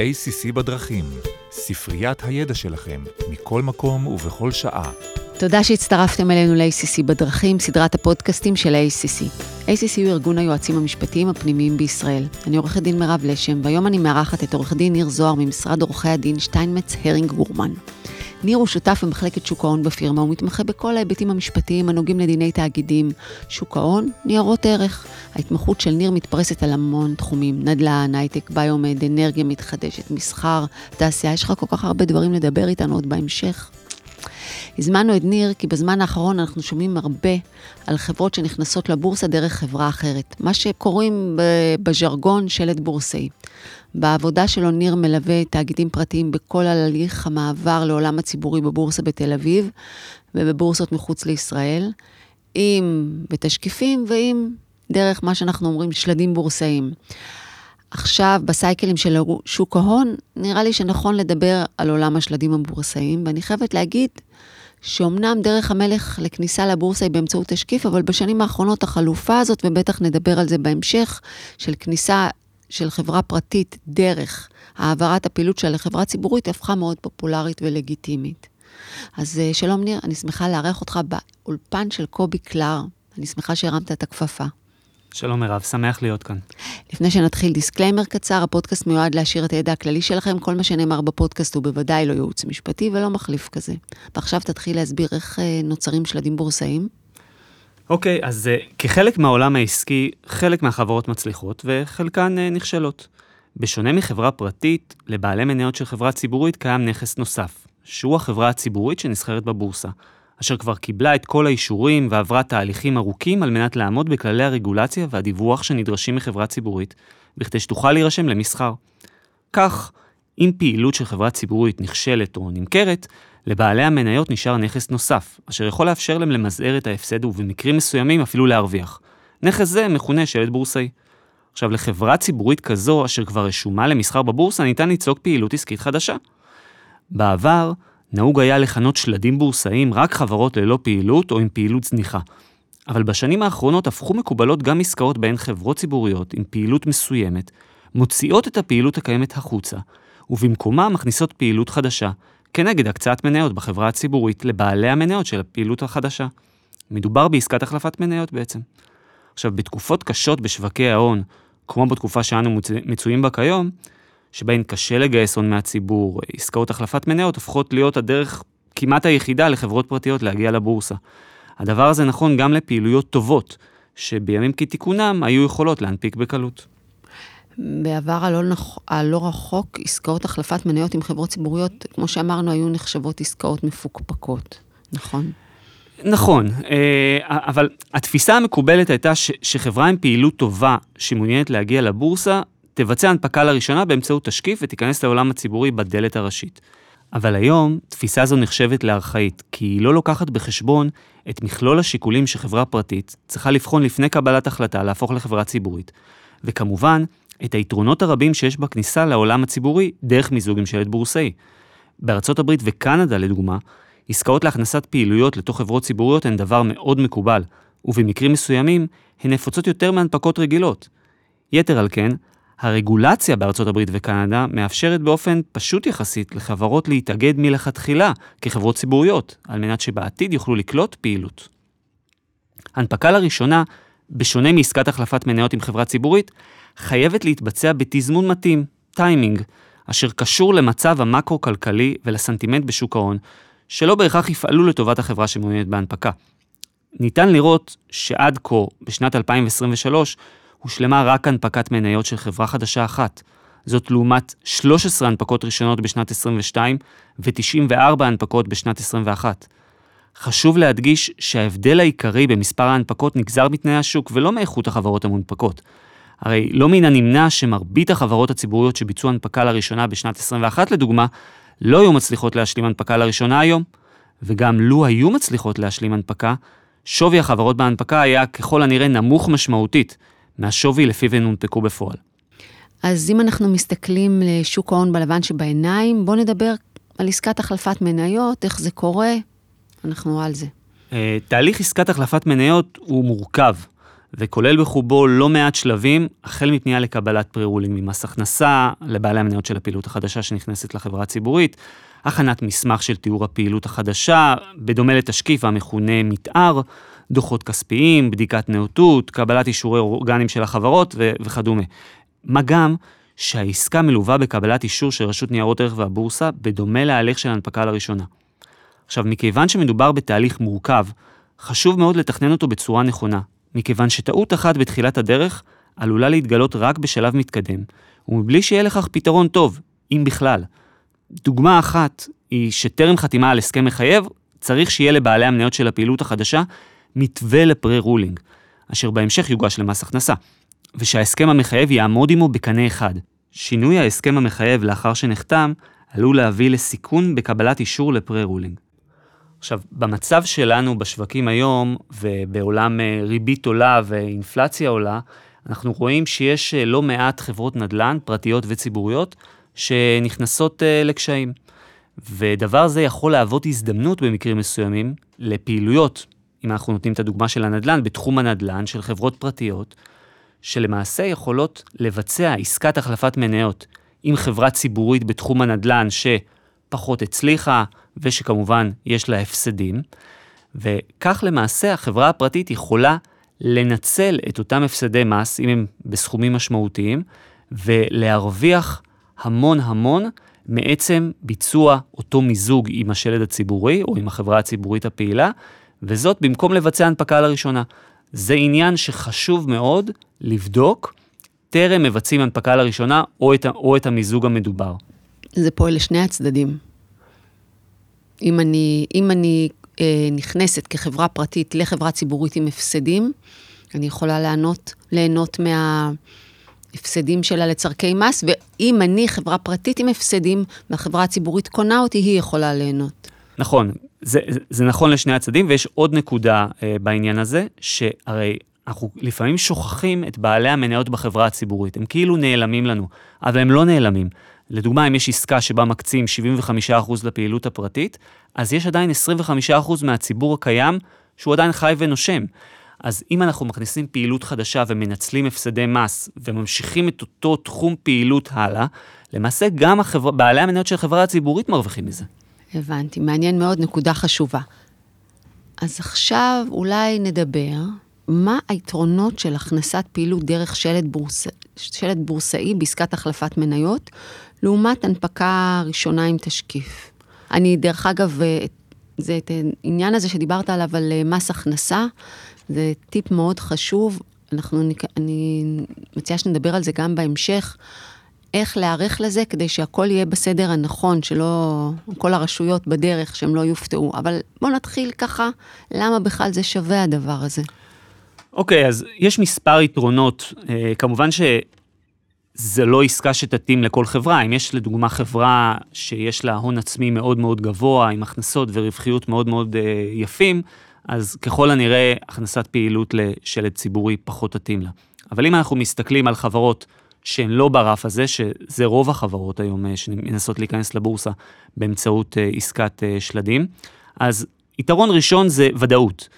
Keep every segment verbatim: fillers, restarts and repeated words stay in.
A C C בדרכים, ספריית הידע שלכם, מכל מקום ובכל שעה. תודה שהצטרפתם אלינו ל-A C C בדרכים, סדרת הפודקאסטים של ה-A C C. A C C הוא ארגון היועצים המשפטיים הפנימיים בישראל. אני עורכת דין מרב לשם, והיום אני מארחת את עורך דין ניר זוהר ממשרד עורכי הדין שטיינמץ, הרינג, גורמן. ניר הוא שותף במחלקת שוק ההון בפירמה, הוא מתמחה בכל ההיבטים המשפטיים הנוגעים לדיני תאגידים, שוק ההון, ניירות ערך. ההתמחות של ניר מתפרסת על המון תחומים, נדל"ן, הייטק, ביומד, אנרגיה מתחדשת, מסחר, תעשייה, יש לך כל כך הרבה דברים לדבר איתנו עוד בהמשך. הזמנו את ניר כי בזמן האחרון אנחנו שומעים הרבה על חברות שנכנסות לבורסה דרך חברה אחרת, מה שקוראים בז'רגון שלט בורסאי. בעבודה שלו ניר מלווה תאגידים פרטיים בכל הליך המעבר לעולם הציבורי בבורסה בתל אביב ובבורסות מחוץ לישראל, עם בתשקיפים ועם דרך מה שאנחנו אומרים שלדים בורסאיים. עכשיו, בסייקלים של שוק ההון, נראה לי שנכון לדבר על עולם השלדים הבורסאיים, ואני חייבת להגיד שאומנם דרך המלך לכניסה לבורסה היא באמצעות תשקיף, אבל בשנים האחרונות החלופה הזאת, ובטח נדבר על זה בהמשך, של כניסה של חברה פרטית דרך העברת הפעילות שלה לחברה ציבורית, הפכה מאוד פופולרית ולגיטימית. אז שלום ניר, אני שמחה לארח אותך באולפן של קובי קלר, אני שמחה שהרמת את הכפפה. שלום ערב, שמח להיות כאן. לפני שנתחיל דיסקליימר קצר, הפודקאסט מיועד להשאיר את הידע הכללי שלכם, כל מה שנאמר בפודקאסט הוא בוודאי לא ייעוץ משפטי ולא מחליף כזה. ועכשיו תתחיל להסביר איך נוצרים שלדים בורסאיים. אוקיי, אז כחלק מהעולם העסקי, חלק מהחברות מצליחות וחלקן נכשלות. בשונה מחברה פרטית, לבעלי מניות של חברה ציבורית קיים נכס נוסף, שהוא החברה הציבורית שנסחרת בבורסה. אשר כבר קיבלה את כל האישורים ועברה תהליכים ארוכים על מנת לעמוד בכללי הרגולציה והדיווח שנדרשים מחברה ציבורית, בכדי שתוכל להירשם למסחר. כך, אם פעילות של חברה ציבורית נכשלת או נמכרת, לבעלי המניות נשאר נכס נוסף, אשר יכול לאפשר להם למזער את ההפסד ובמקרים מסוימים אפילו להרוויח. נכס זה מכונה שלט בורסאי. עכשיו, לחברה ציבורית כזו, אשר כבר רשומה למסחר בבורסה, ניתן ליצוק פעילות עסקית חדשה. בעבר, נהוג היה לכנות שלדים בורסאיים רק חברות ללא פעילות או עם פעילות זניחה. אבל בשנים האחרונות הפכו מקובלות גם עסקאות בהן חברות ציבוריות עם פעילות מסוימת, מוציאות את הפעילות הקיימת החוצה, ובמקומה מכניסות פעילות חדשה, כנגד הקצאת מניות בחברה הציבורית לבעלי המניות של הפעילות החדשה. מדובר בעסקת החלפת מניות בעצם. עכשיו, בתקופות קשות בשווקי ההון, כמו בתקופה שאנו מצויים בה כיום, שבהן קשה לגייס הון מהציבור, עסקאות החלפת מניות הופכות להיות הדרך כמעט היחידה לחברות פרטיות להגיע לבורסה. הדבר הזה נכון גם לפעילויות טובות, שבימים כתיקונם היו יכולות להנפיק בקלות. בעבר הלא, נכ... הלא רחוק, עסקאות החלפת מניות עם חברות ציבוריות, כמו שאמרנו, היו נחשבות עסקאות מפוקפקות, נכון? נכון, אבל התפיסה המקובלת הייתה ש... שחברה עם פעילות טובה שמעוניינת להגיע לבורסה, תבצע הנפקה לראשונה באמצעות תשקיף ותיכנס לעולם הציבורי בדלת הראשית. אבל היום, תפיסה זו נחשבת לארכאית, כי היא לא לוקחת בחשבון את מכלול השיקולים שחברה פרטית צריכה לבחון לפני קבלת החלטה להפוך לחברה ציבורית, וכמובן, את היתרונות הרבים שיש בכניסה לעולם הציבורי דרך מיזוג עם שלט בורסאי. בארצות הברית וקנדה, לדוגמה, עסקאות להכנסת פעילויות לתוך חברות ציבוריות הן דבר מאוד מקובל, ובמקרים מסוימים הן נפוצות יותר מהנפקות רגילות. יתר על כן, הרגולציה בארצות הברית וקנדה מאפשרת באופן פשוט יחסית לחברות להתאגד מלכתחילה כחברות ציבוריות, על מנת שבעתיד יוכלו לקלוט פעילות. הנפקה לראשונה, בשונה מעסקת החלפת מניות עם חברה ציבורית, חייבת להתבצע בתזמון מתאים, טיימינג, אשר קשור למצב המקרו-כלכלי ולסנטימנט בשוק ההון, שלא בהכרח יפעלו לטובת החברה שמעוניינת בהנפקה. ניתן לראות שעד כה, בשנת אלפיים עשרים ושלוש, הושלמה רק הנפקת מניות של חברה חדשה אחת. זאת לעומת שלוש עשרה הנפקות ראשונות בשנת עשרים ושתיים ו-תשעים וארבע הנפקות בשנת עשרים ואחת. חשוב להדגיש שההבדל העיקרי במספר ההנפקות נגזר מתנאי השוק ולא מאיכות החברות המונפקות. הרי לא מן הנמנע שמרבית החברות הציבוריות שביצעו הנפקה לראשונה בשנת עשרים ואחת לדוגמה, לא היו מצליחות להשלים הנפקה לראשונה היום, וגם לו היו מצליחות להשלים הנפקה, שווי החברות בהנפקה היה ככל הנראה נמוך משמעותית, מהשווי לפיו הן הונפקו בפועל. אז אם אנחנו מסתכלים לשוק ההון בלבן שבעיניים, בוא נדבר על עסקת החלפת מניות, איך זה קורה, אנחנו על זה. תהליך עסקת החלפת מניות הוא מורכב, וכולל בחובו לא מעט שלבים, החל מפנייה לקבלת פרי-רולינג ממס הכנסה, לבעלי המניות של הפעילות החדשה שנכנסת לחברה הציבורית, הכנת מסמך של תיאור הפעילות החדשה, בדומה לתשקיף המכונה מתאר, דוחות כספיים, בדיקת נאותות, קבלת אישורי אורגנים של החברות ו- וכדומה. מה גם שהעסקה מלווה בקבלת אישור של רשות ניירות ערך והבורסה, בדומה להליך של ההנפקה לראשונה. עכשיו, מכיוון שמדובר בתהליך מורכב, חשוב מאוד לתכנן אותו בצורה נכונה, מכיוון שטעות אחת בתחילת הדרך עלולה להתגלות רק בשלב מתקדם, ומבלי שיהיה לכך פתרון טוב, אם בכלל. דוגמה אחת היא שטרם חתימה על הסכם מחייב, צריך שיהיה לבעלי המניות של הפעילות החדשה מתווה לפרי רולינג, אשר בהמשך יוגש למס הכנסה, ושההסכם המחייב יעמוד עמו בקנה אחד. שינוי ההסכם המחייב לאחר שנחתם עלול להביא לסיכון בקבלת אישור לפרי רולינג. עכשיו, במצב שלנו בשווקים היום, ובעולם ריבית עולה ואינפלציה עולה, אנחנו רואים שיש לא מעט חברות נדל"ן, פרטיות וציבוריות, שנכנסות לקשיים. ודבר זה יכול להוות הזדמנות במקרים מסוימים לפעילויות, אם אנחנו נותנים את הדוגמה של הנדל"ן, בתחום הנדל"ן של חברות פרטיות, שלמעשה יכולות לבצע עסקת החלפת מניות עם חברה ציבורית בתחום הנדל"ן שפחות הצליחה, ושכמובן יש לה הפסדים, וכך למעשה החברה הפרטית יכולה לנצל את אותם הפסדי מס, אם הם בסכומים משמעותיים, ולהרוויח המון המון מעצם ביצוע אותו מיזוג עם השלד הציבורי, או עם החברה הציבורית הפעילה, וזאת במקום לבצע הנפקה לראשונה. זה עניין שחשוב מאוד לבדוק, טרם מבצעים הנפקה לראשונה, או את, או את המיזוג המדובר. זה פועל לשני הצדדים. אם אני, אם אני אה, נכנסת כחברה פרטית לחברה ציבורית עם הפסדים, אני יכולה לענות, ליהנות מההפסדים שלה לצרכי מס, ואם אני חברה פרטית עם הפסדים, והחברה הציבורית קונה אותי, היא יכולה ליהנות. נכון, זה, זה נכון לשני הצדדים, ויש עוד נקודה אה, בעניין הזה, שהרי אנחנו לפעמים שוכחים את בעלי המניות בחברה הציבורית, הם כאילו נעלמים לנו, אבל הם לא נעלמים. לדוגמה, אם יש עסקה שבה מקצים שבעים וחמישה אחוז לפעילות הפרטית, אז יש עדיין עשרים וחמישה אחוז מהציבור הקיים, שהוא עדיין חי ונושם. אז אם אנחנו מכניסים פעילות חדשה ומנצלים הפסדי מס, וממשיכים את אותו תחום פעילות הלאה, למעשה גם החבר... בעלי המניות של החברה הציבורית מרוויחים מזה. הבנתי, מעניין מאוד, נקודה חשובה. אז עכשיו אולי נדבר, מה היתרונות של הכנסת פעילות דרך שלט, בורס... שלט בורסאי בעסקת החלפת מניות, לעומת הנפקה ראשונה עם תשקיף. אני דרך אגב, זה את העניין הזה שדיברת עליו על מס הכנסה, זה טיפ מאוד חשוב, אנחנו, אני מציעה שנדבר על זה גם בהמשך, איך להערך לזה כדי שהכל יהיה בסדר הנכון, שלא כל הרשויות בדרך שהם לא יופתעו, אבל בוא נתחיל ככה, למה בכלל זה שווה הדבר הזה? אוקיי, אז יש מספר יתרונות, כמובן ש... זה לא עסקה שתתאים לכל חברה. אם יש לדוגמה חברה שיש לה הון עצמי מאוד מאוד גבוה, עם הכנסות ורווחיות מאוד מאוד יפים, אז ככל הנראה הכנסת פעילות לשלד ציבורי פחות תתאים לה. אבל אם אנחנו מסתכלים על חברות שהן לא ברף הזה, שזה רוב החברות היום שמנסות להיכנס לבורסה באמצעות עסקת שלדים, אז יתרון ראשון זה ודאות.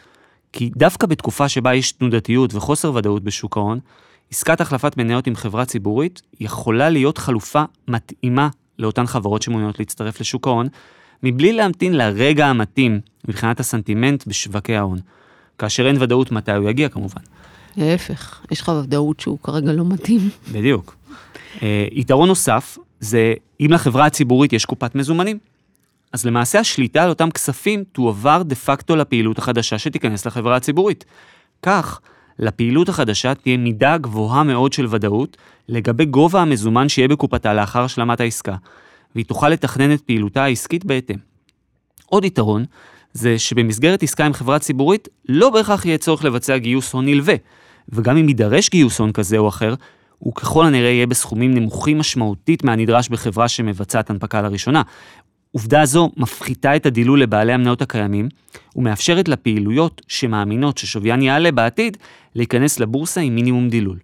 כי דווקא בתקופה שבה יש תנודתיות וחוסר ודאות בשוק ההון, עסקת החלפת מניות עם חברה ציבורית יכולה להיות חלופה מתאימה לאותן חברות שמעוניינות להצטרף לשוק ההון, מבלי להמתין לרגע המתאים מבחינת הסנטימנט בשווקי ההון, כאשר אין ודאות מתי הוא יגיע כמובן. להפך, יש לך ודאות שהוא כרגע לא מתאים. בדיוק. יתרון נוסף זה אם לחברה הציבורית יש קופת מזומנים, אז למעשה השליטה על אותם כספים תועבר דה פקטו לפעילות החדשה שתיכנס לחברה הציבורית. כך, לפעילות החדשה תהיה מידה גבוהה מאוד של ודאות לגבי גובה המזומן שיהיה בקופתה לאחר השלמת העסקה, והיא תוכל לתכנן את פעילותה העסקית בהתאם. עוד יתרון זה שבמסגרת עסקה עם חברה ציבורית לא בהכרח יהיה צורך לבצע גיוס הון נלווה, וגם אם יידרש גיוס הון כזה או אחר, הוא ככל הנראה יהיה בסכומים נמוכים משמעותית מהנדרש בחברה שמבצעת הנפקה לראשונה. עובדה זו מפחיתה את הדילול לבעלי המניות הקיימים, ומאפשרת לפעילויות שמאמינות ששוויין יעלה בעתיד, להיכנס לבורסה עם מינימום דילול.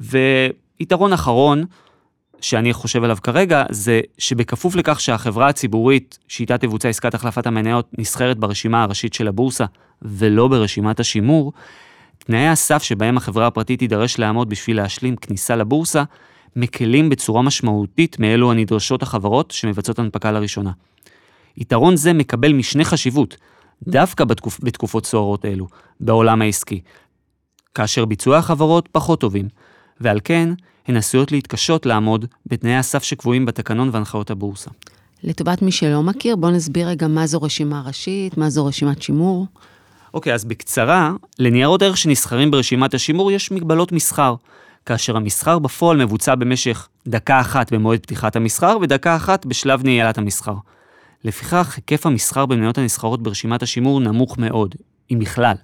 ויתרון אחרון, שאני חושב עליו כרגע, זה שבכפוף לכך שהחברה הציבורית, שאיתה תבוצע עסקת החלפת המניות, נסחרת ברשימה הראשית של הבורסה, ולא ברשימת השימור, תנאי הסף שבהם החברה הפרטית יידרש לעמוד בשביל להשלים כניסה לבורסה, מקלים בצורה משמעותית מאלו הנדרשות החברות שמבצעות הנפקה לראשונה. יתרון זה מקבל משנה חשיבות, דווקא בתקופ... בתקופות סוערות אלו, בעולם העסקי, כאשר ביצוע החברות פחות טובים, ועל כן הן עשויות להתקשות לעמוד בתנאי הסף שקבועים בתקנון והנחיות הבורסה. לטובת מי שלא מכיר, בוא נסביר רגע מה זו רשימה ראשית, מה זו רשימת שימור. אוקיי, אז בקצרה, לניירות ערך שנסחרים ברשימת השימור יש מגבלות מסחר, כאשר המסחר בפועל מבוצע במשך דקה אחת במועד פתיחת המסחר ודקה אחת בשלב נעילת המסחר. לפיכך, היקף המסחר במניות הנסחרות ברשימת השימור נמוך מאוד, אם בכלל,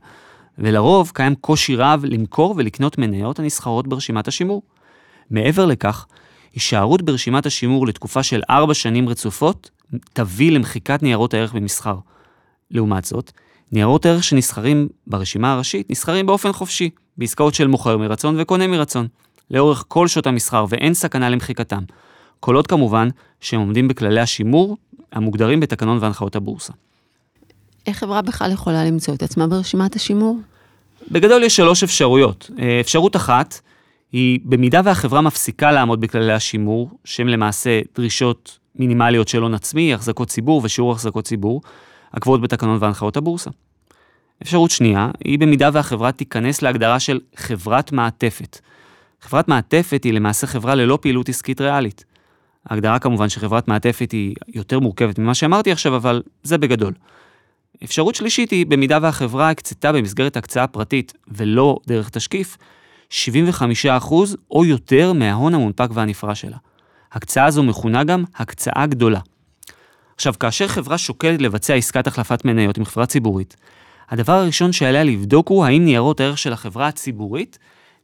ולרוב קיים קושי רב למכור ולקנות מניות הנסחרות ברשימת השימור. מעבר לכך, הישארות ברשימת השימור לתקופה של ארבע שנים רצופות תביא למחיקת ניירות הערך במסחר. לעומת זאת, ניירות ערך שנסחרים ברשימה הראשית נסחרים באופן חופשי, בעסקאות של מוכר מרצון וקונה מרצון, לאורך כל שעות המסחר ואין סכנה למחיקתם, כל עוד כמובן שהם עומדים בכללי השימור המוגדרים בתקנון והנחיות הבורסה. איך חברה בכלל יכולה למצוא את עצמה ברשימת השימור? בגדול יש שלוש אפשרויות. אפשרות אחת היא במידה והחברה מפסיקה לעמוד בכללי השימור, שהם למעשה דרישות מינימליות של הון עצמי, החזקות ציבור ושיעור החזקות ציבור, הקבועות בתקנון והנחיות הבורסה. אפשרות שנייה היא במידה והחברה תיכנס להגדרה של חברת מעטפת. חברת מעטפת היא למעשה חברה ללא פעילות עסקית ריאלית. ההגדרה כמובן שחברת מעטפת היא יותר מורכבת ממה שאמרתי עכשיו, אבל זה בגדול. אפשרות שלישית היא במידה והחברה הקצתה במסגרת הקצאה פרטית ולא דרך תשקיף, שבעים וחמישה אחוז או יותר מההון המונפק והנפרש שלה. הקצאה הזו מכונה גם הקצאה גדולה. עכשיו, כאשר חברה שוקלת לבצע עסקת החלפת מניות עם חברה ציבורית, הדבר הראשון שעליה לבדוק הוא האם ניירות הערך של החברה הציבורית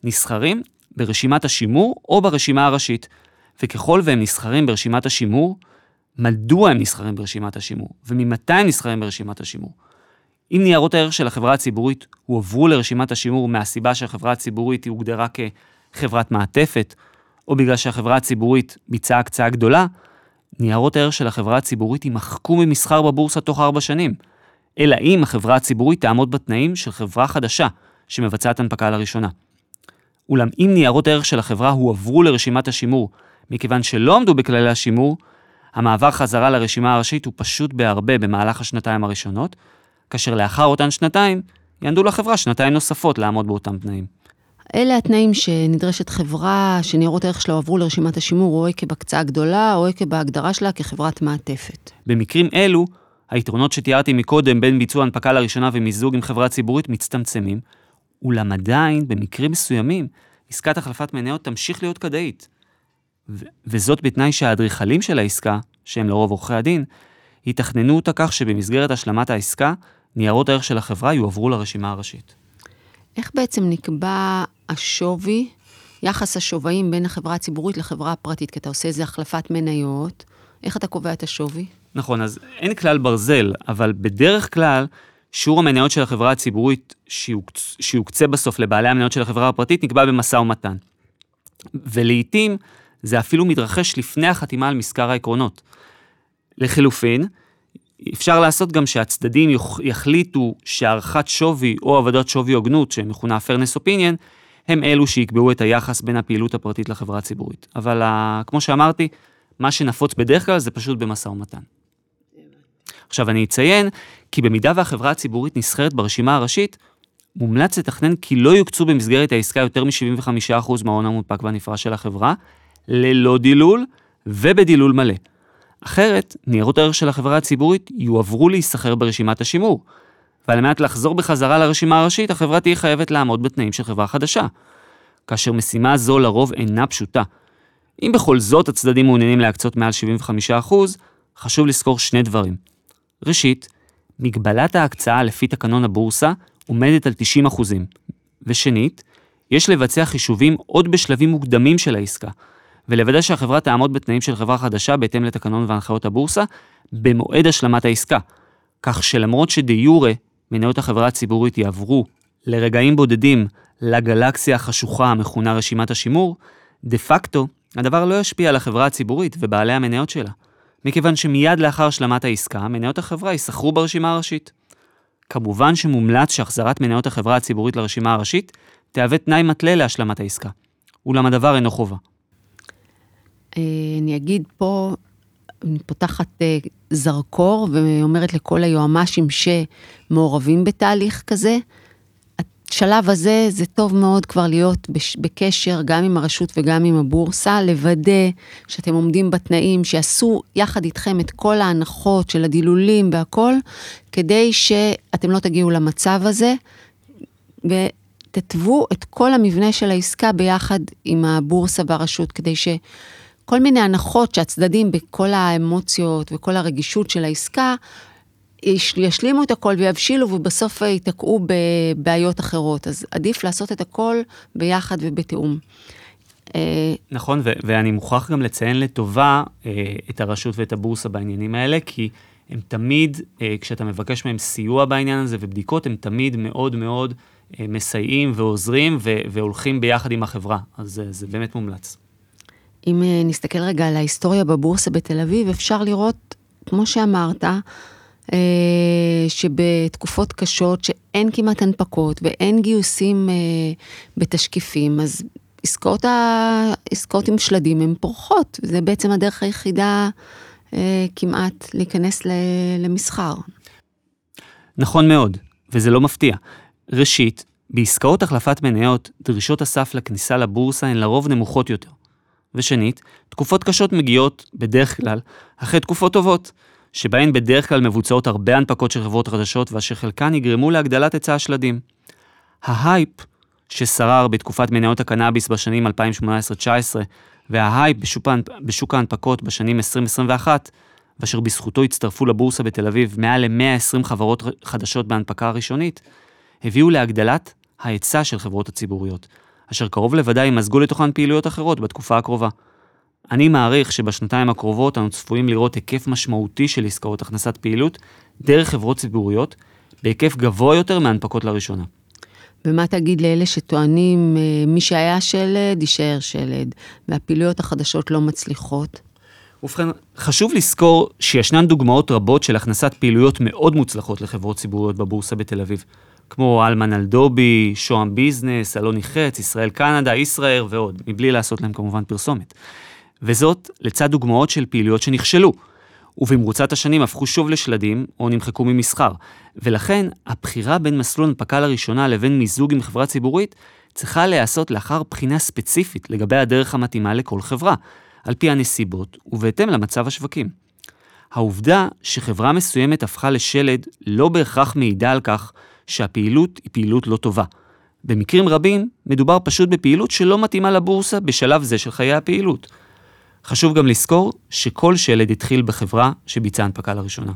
נסחרים ברשימת השימור או ברשימה הראשית, וככל והם נסחרים ברשימת השימור, מדוע הם נסחרים ברשימת השימור, וממתי הם נסחרים ברשימת השימור. אם ניירות הערך של החברה הציבורית הועברו לרשימת השימור מהסיבה שהחברה הציבורית היא הוגדרה כחברת מעטפת, או בגלל שהחברה הציבורית ביצעה הקצאה גדולה, ניירות הערך של החברה הציבורית יימחקו ממסחר בבורסה תוך ארבע שנים, אלא אם החברה הציבורית תעמוד בתנאים של חברה חדשה שמבצעת הנפקה לראשונה. אולם אם ניירות הערך של החברה הועברו לרשימת השימור, מכיוון שלא עמדו בכללי השימור, המעבר חזרה לרשימה הראשית הוא פשוט בהרבה במהלך השנתיים הראשונות, כאשר לאחר אותן שנתיים יעמדו לחברה שנתיים נוספות לעמוד באותם תנאים. אלה התנאים שנדרשת חברה שניירות הערך שלה עברו לרשימת השימור או עקב הקצאה גדולה או עקב ההגדרה שלה כחברת מעטפת. במקרים אלו, היתרונות שתיארתי מקודם בין ביצוע הנפקה לראשונה ומיזוג עם חברה ציבורית מצטמצמים, אולם עדיין במקרים מסוימים עסקת החלפת מניות תמשיך להיות כדאית. ו- וזאת בתנאי שהאדריכלים של העסקה, שהם לרוב עורכי הדין, התכננו אותה כך שבמסגרת השלמת העסקה, ניירות הערך של החברה יועברו לרשימה הראשית. איך בעצם נקבע השווי, יחס השווים בין החברה הציבורית לחברה הפרטית, כי אתה עושה איזה החלפת מניות, איך אתה קובע את השווי? נכון, אז אין כלל ברזל, אבל בדרך כלל, שיעור המניות של החברה הציבורית, שיוקצ... שיוקצה בסוף לבעלי המניות של החברה הפרטית, נקבע במשא ומתן. ולעיתים, זה אפילו מתרחש לפני החתימה על מזכר העקרונות. לחילופין, אפשר לעשות גם שהצדדים יחליטו שהערכת שווי או עבודת שווי הוגנות, שמכונה fairness opinion, הם אלו שיקבעו את היחס בין הפעילות הפרטית לחברה הציבורית. אבל כמו שאמרתי, מה שנפוץ בדרך כלל זה פשוט במשא ומתן. עכשיו אני אציין, כי במידה והחברה הציבורית נסחרת ברשימה הראשית, מומלץ לתכנן כי לא יוקצו במסגרת העסקה יותר מ-שבעים וחמישה אחוז מההון המונפק והנפרש של החברה, ללא דילול ובדילול מלא. אחרת, ניירות הערך של החברה הציבורית יועברו להיסחר ברשימת השימור, ועל מנת לחזור בחזרה לרשימה הראשית, החברה תהיה חייבת לעמוד בתנאים של חברה חדשה, כאשר משימה זו לרוב אינה פשוטה. אם בכל זאת הצדדים מעוניינים להקצות מעל שבעים וחמישה אחוז, חשוב לזכור שני דברים. ראשית, מגבלת ההקצאה לפי תקנון הבורסה עומדת על תשעים אחוז, ושנית, יש לבצע חישובים עוד בשלבים מוקדמים של העסקה, ולוודא שהחברה תעמוד בתנאים של חברה חדשה בהתאם לתקנון והנחיות הבורסה במועד השלמת העסקה, כך שלמרות שדיורה מניות החברה הציבורית יעברו לרגעים בודדים לגלקסיה החשוכה המכונה רשימת השימור, דה פקטו הדבר לא ישפיע על החברה הציבורית ובעלי המניות שלה, מכיוון שמיד לאחר השלמת העסקה מניות החברה ייסחרו ברשימה הראשית. כמובן שמומלץ שהחזרת מניות החברה הציבורית לרשימה הראשית תהווה תנאי מתלה להשלמת העסקה, אולם הדבר אינו חובה. אני אגיד פה, אני פותחת זרקור ואומרת לכל היועמ"שים שמעורבים בתהליך כזה, השלב הזה זה טוב מאוד כבר להיות בקשר גם עם הרשות וגם עם הבורסה, לוודא שאתם עומדים בתנאים, שיעשו יחד איתכם את כל ההנחות של הדילולים והכל, כדי שאתם לא תגיעו למצב הזה, ותתבו את כל המבנה של העסקה ביחד עם הבורסה והרשות, כדי שכל מיני הנחות שהצדדים בכל האמוציות וכל הרגישות של העסקה, ישלימו את הכל ויבשילו ובסוף יתקעו בבעיות אחרות. אז עדיף לעשות את הכל ביחד ובתיאום. נכון, ו- ואני מוכרח גם לציין לטובה את הרשות ואת הבורסה בעניינים האלה, כי הם תמיד, כשאתה מבקש מהם סיוע בעניין הזה ובדיקות, הם תמיד מאוד מאוד מסייעים ועוזרים ו- והולכים ביחד עם החברה. אז זה באמת מומלץ. אם נסתכל רגע על ההיסטוריה בבורסה בתל אביב, אפשר לראות, כמו שאמרת, שבתקופות קשות שאין כמעט הנפקות ואין גיוסים בתשקיפים, אז עסקאות, עסקאות עם שלדים הן פורחות, זה בעצם הדרך היחידה כמעט להיכנס למסחר. נכון מאוד, וזה לא מפתיע. ראשית, בעסקאות החלפת מניות, דרישות הסף לכניסה לבורסה הן לרוב נמוכות יותר. ושנית, תקופות קשות מגיעות בדרך כלל אחרי תקופות טובות, שבהן בדרך כלל מבוצעות הרבה הנפקות של חברות חדשות, ואשר חלקן יגרמו להגדלת היצע השלדים. ההייפ ששרר בתקופת מניות הקנאביס בשנים אלפיים שמונה עשרה עד אלפיים תשע עשרה, וההייפ בשוק ההנפקות בשנים אלפיים עשרים ואחת, ואשר בזכותו הצטרפו לבורסה בתל אביב מעל ל-מאה ועשרים חברות חדשות בהנפקה הראשונית, הביאו להגדלת ההיצע של חברות הציבוריות, אשר קרוב לוודאי מזגו לתוכן פעילויות אחרות בתקופה הקרובה. אני מעריך שבשנתיים הקרובות אנו צפויים לראות היקף משמעותי של עסקאות הכנסת פעילות דרך חברות ציבוריות, בהיקף גבוה יותר מהנפקות לראשונה. ומה תגיד לאלה שטוענים מי שהיה שלד, יישאר שלד, והפעילויות החדשות לא מצליחות? ובכן, חשוב לזכור שישנן דוגמאות רבות של הכנסת פעילויות מאוד מוצלחות לחברות ציבוריות בבורסה בתל אביב, כמו אלמן אל דובי, שוהם ביזנס, אלוני חץ, ישראל קנדה, ישראל ועוד, מבלי לעשות להם כמובן פרסומת. וזאת לצד דוגמאות של פעילויות שנכשלו, ובמרוצת השנים הפכו שוב לשלדים או נמחקו ממסחר, ולכן הבחירה בין מסלול הנפקה לראשונה לבין מיזוג עם חברה ציבורית צריכה להיעשות לאחר בחינה ספציפית לגבי הדרך המתאימה לכל חברה, על פי הנסיבות ובהתאם למצב השווקים. העובדה שחברה מסוימת הפכה לשלד לא בהכרח מעידה על כך שהפעילות היא פעילות לא טובה. במקרים רבים מדובר פשוט בפעילות שלא מתאימה לבורסה בשלב זה של חיי הפעילות. חשוב גם לזכור שכל שלד התחיל בחברה שביצעה הנפקה לראשונה.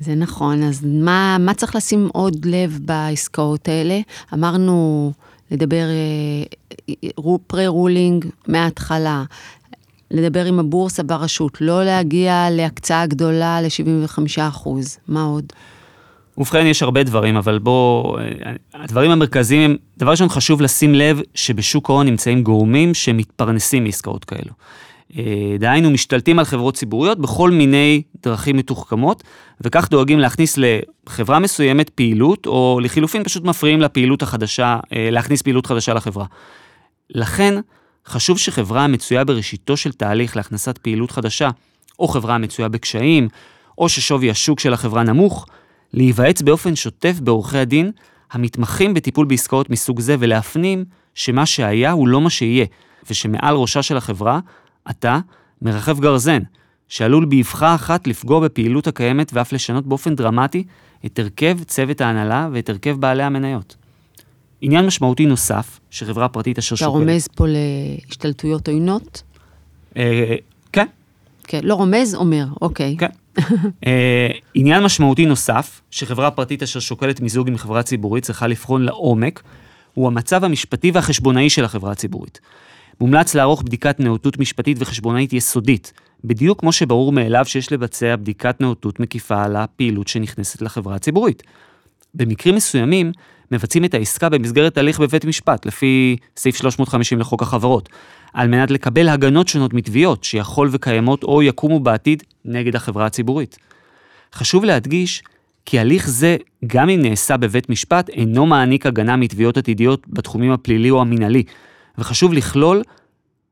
זה נכון, אז מה, מה צריך לשים עוד לב בעסקאות האלה? אמרנו לדבר פרי-רולינג מההתחלה, לדבר עם הבורסה ברשות, לא להגיע להקצאה גדולה ל-שבעים וחמישה אחוז. מה עוד? ובכן, יש הרבה דברים, אבל בוא, הדברים המרכזיים הם, דבר ראשון, חשוב לשים לב שבשוק ההון נמצאים גורמים שמתפרנסים מעסקאות כאלו. דהיינו, משתלטים על חברות ציבוריות בכל מיני דרכים מתוחכמות, וכך דואגים להכניס לחברה מסוימת פעילות, או לחילופין פשוט מפריעים לפעילות החדשה, להכניס פעילות חדשה לחברה. לכן, חשוב שחברה המצויה בראשיתו של תהליך להכנסת פעילות חדשה, או חברה המצויה בקשיים, או ששווי השוק של החברה נמוך, להיוועץ באופן שוטף בעורכי הדין המתמחים בטיפול בעסקאות מסוג זה, ולהפנים שמה שהיה הוא לא מה שיהיה, ושמעל ראשה של החברה, אתה מרחב גרזן, שעלול באבחה אחת לפגוע בפעילות הקיימת ואף לשנות באופן דרמטי את הרכב צוות ההנהלה ואת הרכב בעלי המניות. עניין משמעותי נוסף, שחברה פרטית אשר שוקלת... אתה רומז פה להשתלטויות עוינות? כן. כן, לא רומז, אומר, אוקיי. כן. עניין משמעותי נוסף, שחברה פרטית אשר שוקלת מיזוג עם חברה ציבורית צריכה לבחון לעומק, הוא המצב המשפטי והחשבונאי של החברה הציבורית. מומלץ לערוך בדיקת נאותות משפטית וחשבונאית יסודית, בדיוק כמו שברור מאליו שיש לבצע בדיקת נאותות מקיפה על הפעילות שנכנסת לחברה הציבורית. במקרים מסוימים, מבצעים את העסקה במסגרת תהליך בבית משפט, לפי סעיף שלוש מאות וחמישים לחוק החברות, על מנת לקבל הגנות שונות מתביעות שיכול וקיימות או יקומו בעתיד נגד החברה הציבורית. חשוב להדגיש כי הליך זה, גם אם נעשה בבית משפט, אינו מעניק הגנה מתביעות עתידיות בתחומים הפלילי או המנהלי, וחשוב לכלול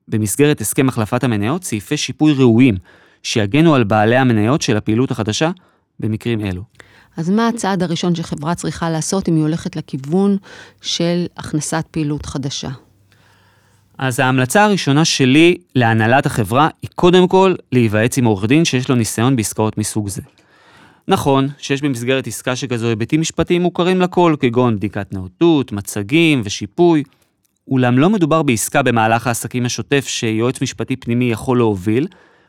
במסגרת הסכם החלפת המניות סעיפי שיפוי ראויים, שיגנו על בעלי המניות של הפעילות החדשה במקרים אלו. אז מה הצעד הראשון שחברה צריכה לעשות אם היא הולכת לכיוון של הכנסת פעילות חדשה? אז ההמלצה הראשונה שלי להנהלת החברה היא קודם כל להיוועץ עם עורך דין שיש לו ניסיון בעסקאות מסוג זה. נכון שיש במסגרת עסקה שכזו היבטים משפטיים מוכרים לכל, כגון בדיקת נאותות, מצגים ושיפוי, אולם לא מדובר בעסקה במהלך העסקים השוטף שיועץ משפטי פנימי יכול להוביל,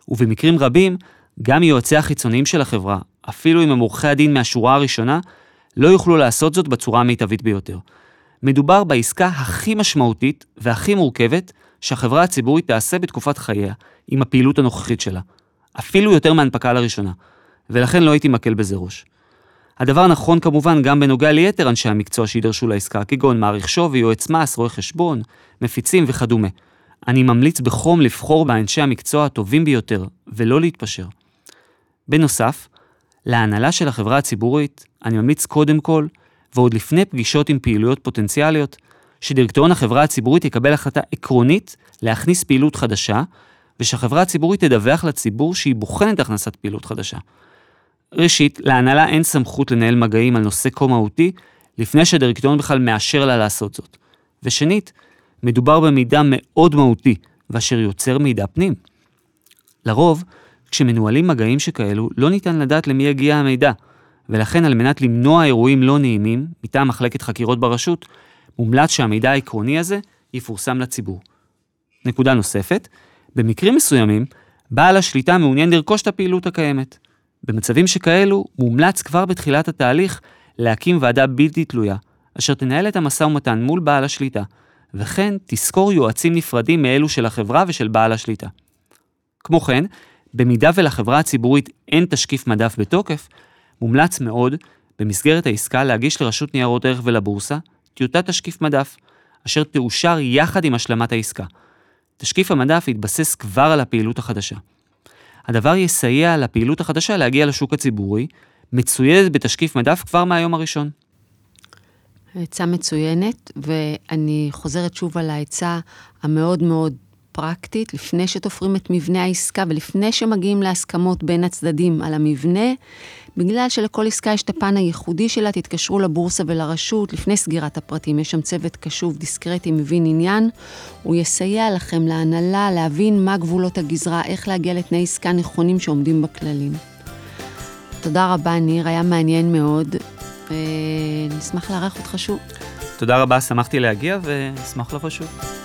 ובמקרים רבים גם יועצי החיצוניים של החברה, אפילו אם הם עורכי הדין מהשורה הראשונה, לא יוכלו לעשות זאת בצורה המיטבית ביותר. מדובר בעסקה הכי משמעותית והכי מורכבת שהחברה הציבורית תעשה בתקופת חייה עם הפעילות הנוכחית שלה, אפילו יותר מהנפקה לראשונה, ולכן לא הייתי מקל בזה ראש. הדבר נכון כמובן גם בנוגע ליתר אנשי המקצוע שידרשו לעסקה, כגון מעריך שווי, יועץ מס, רואה חשבון, מפיצים וכדומה. אני ממליץ בחום לבחור באנשי המקצוע הטובים ביותר ולא להתפשר. בנוסף, להנהלה של החברה הציבורית אני ממליץ קודם כל, ועוד לפני פגישות עם פעילויות פוטנציאליות, שדירקטוריון החברה הציבורית יקבל החלטה עקרונית להכניס פעילות חדשה, ושהחברה הציבורית תדווח לציבור שהיא בוחנת הכנסת פעילות חדשה. ראשית, להנהלה אין סמכות לנהל מגעים על נושא כה מהותי, לפני שהדירקטוריון בכלל מאשר לה לעשות זאת. ושנית, מדובר במידע מאוד מהותי, ואשר יוצר מידע פנים. לרוב, כשמנוהלים מגעים שכאלו, לא ניתן לדעת למי יגיע המידע, ולכן על מנת למנוע אירועים לא נעימים, מטעם מחלקת חקירות ברשות, מומלץ שהמידע העקרוני הזה יפורסם לציבור. נקודה נוספת, במקרים מסוימים, בעל השליטה מעוניין לרכוש את הפעילות הקיימת. במצבים שכאלו, מומלץ כבר בתחילת התהליך להקים ועדה בלתי תלויה, אשר תנהל את המשא ומתן מול בעל השליטה, וכן תזכור יועצים נפרדים מאלו של החברה ושל בעל השליטה. כמו כן, במידה ולחברה הציבורית אין תשקיף מדף בתוקף, מומלץ מאוד במסגרת העסקה להגיש לרשות ניירות ערך ולבורסה טיוטת תשקיף מדף, אשר תאושר יחד עם השלמת העסקה. תשקיף המדף יתבסס כבר על הפעילות החדשה. הדבר יסייע לפעילות החדשה להגיע לשוק הציבורי, מצוידת בתשקיף מדף כבר מהיום הראשון. העצה מצוינת, ואני חוזרת שוב על העצה המאוד מאוד פרקטית, לפני שתופרים את מבנה העסקה, ולפני שמגיעים להסכמות בין הצדדים על המבנה, בגלל שלכל עסקה יש את הפן הייחודי שלה, תתקשרו לבורסה ולרשות, לפני סגירת הפרטים, יש שם צוות קשוב, דיסקרטי, מבין עניין, הוא יסייע לכם להנהלה, להבין מה גבולות הגזרה, איך להגיע לתנאי עסקה נכונים שעומדים בכללים. תודה רבה ניר, היה מעניין מאוד, נשמח לארח אותך שוב. תודה רבה, שמחתי להגיע ונשמח לבוא שוב.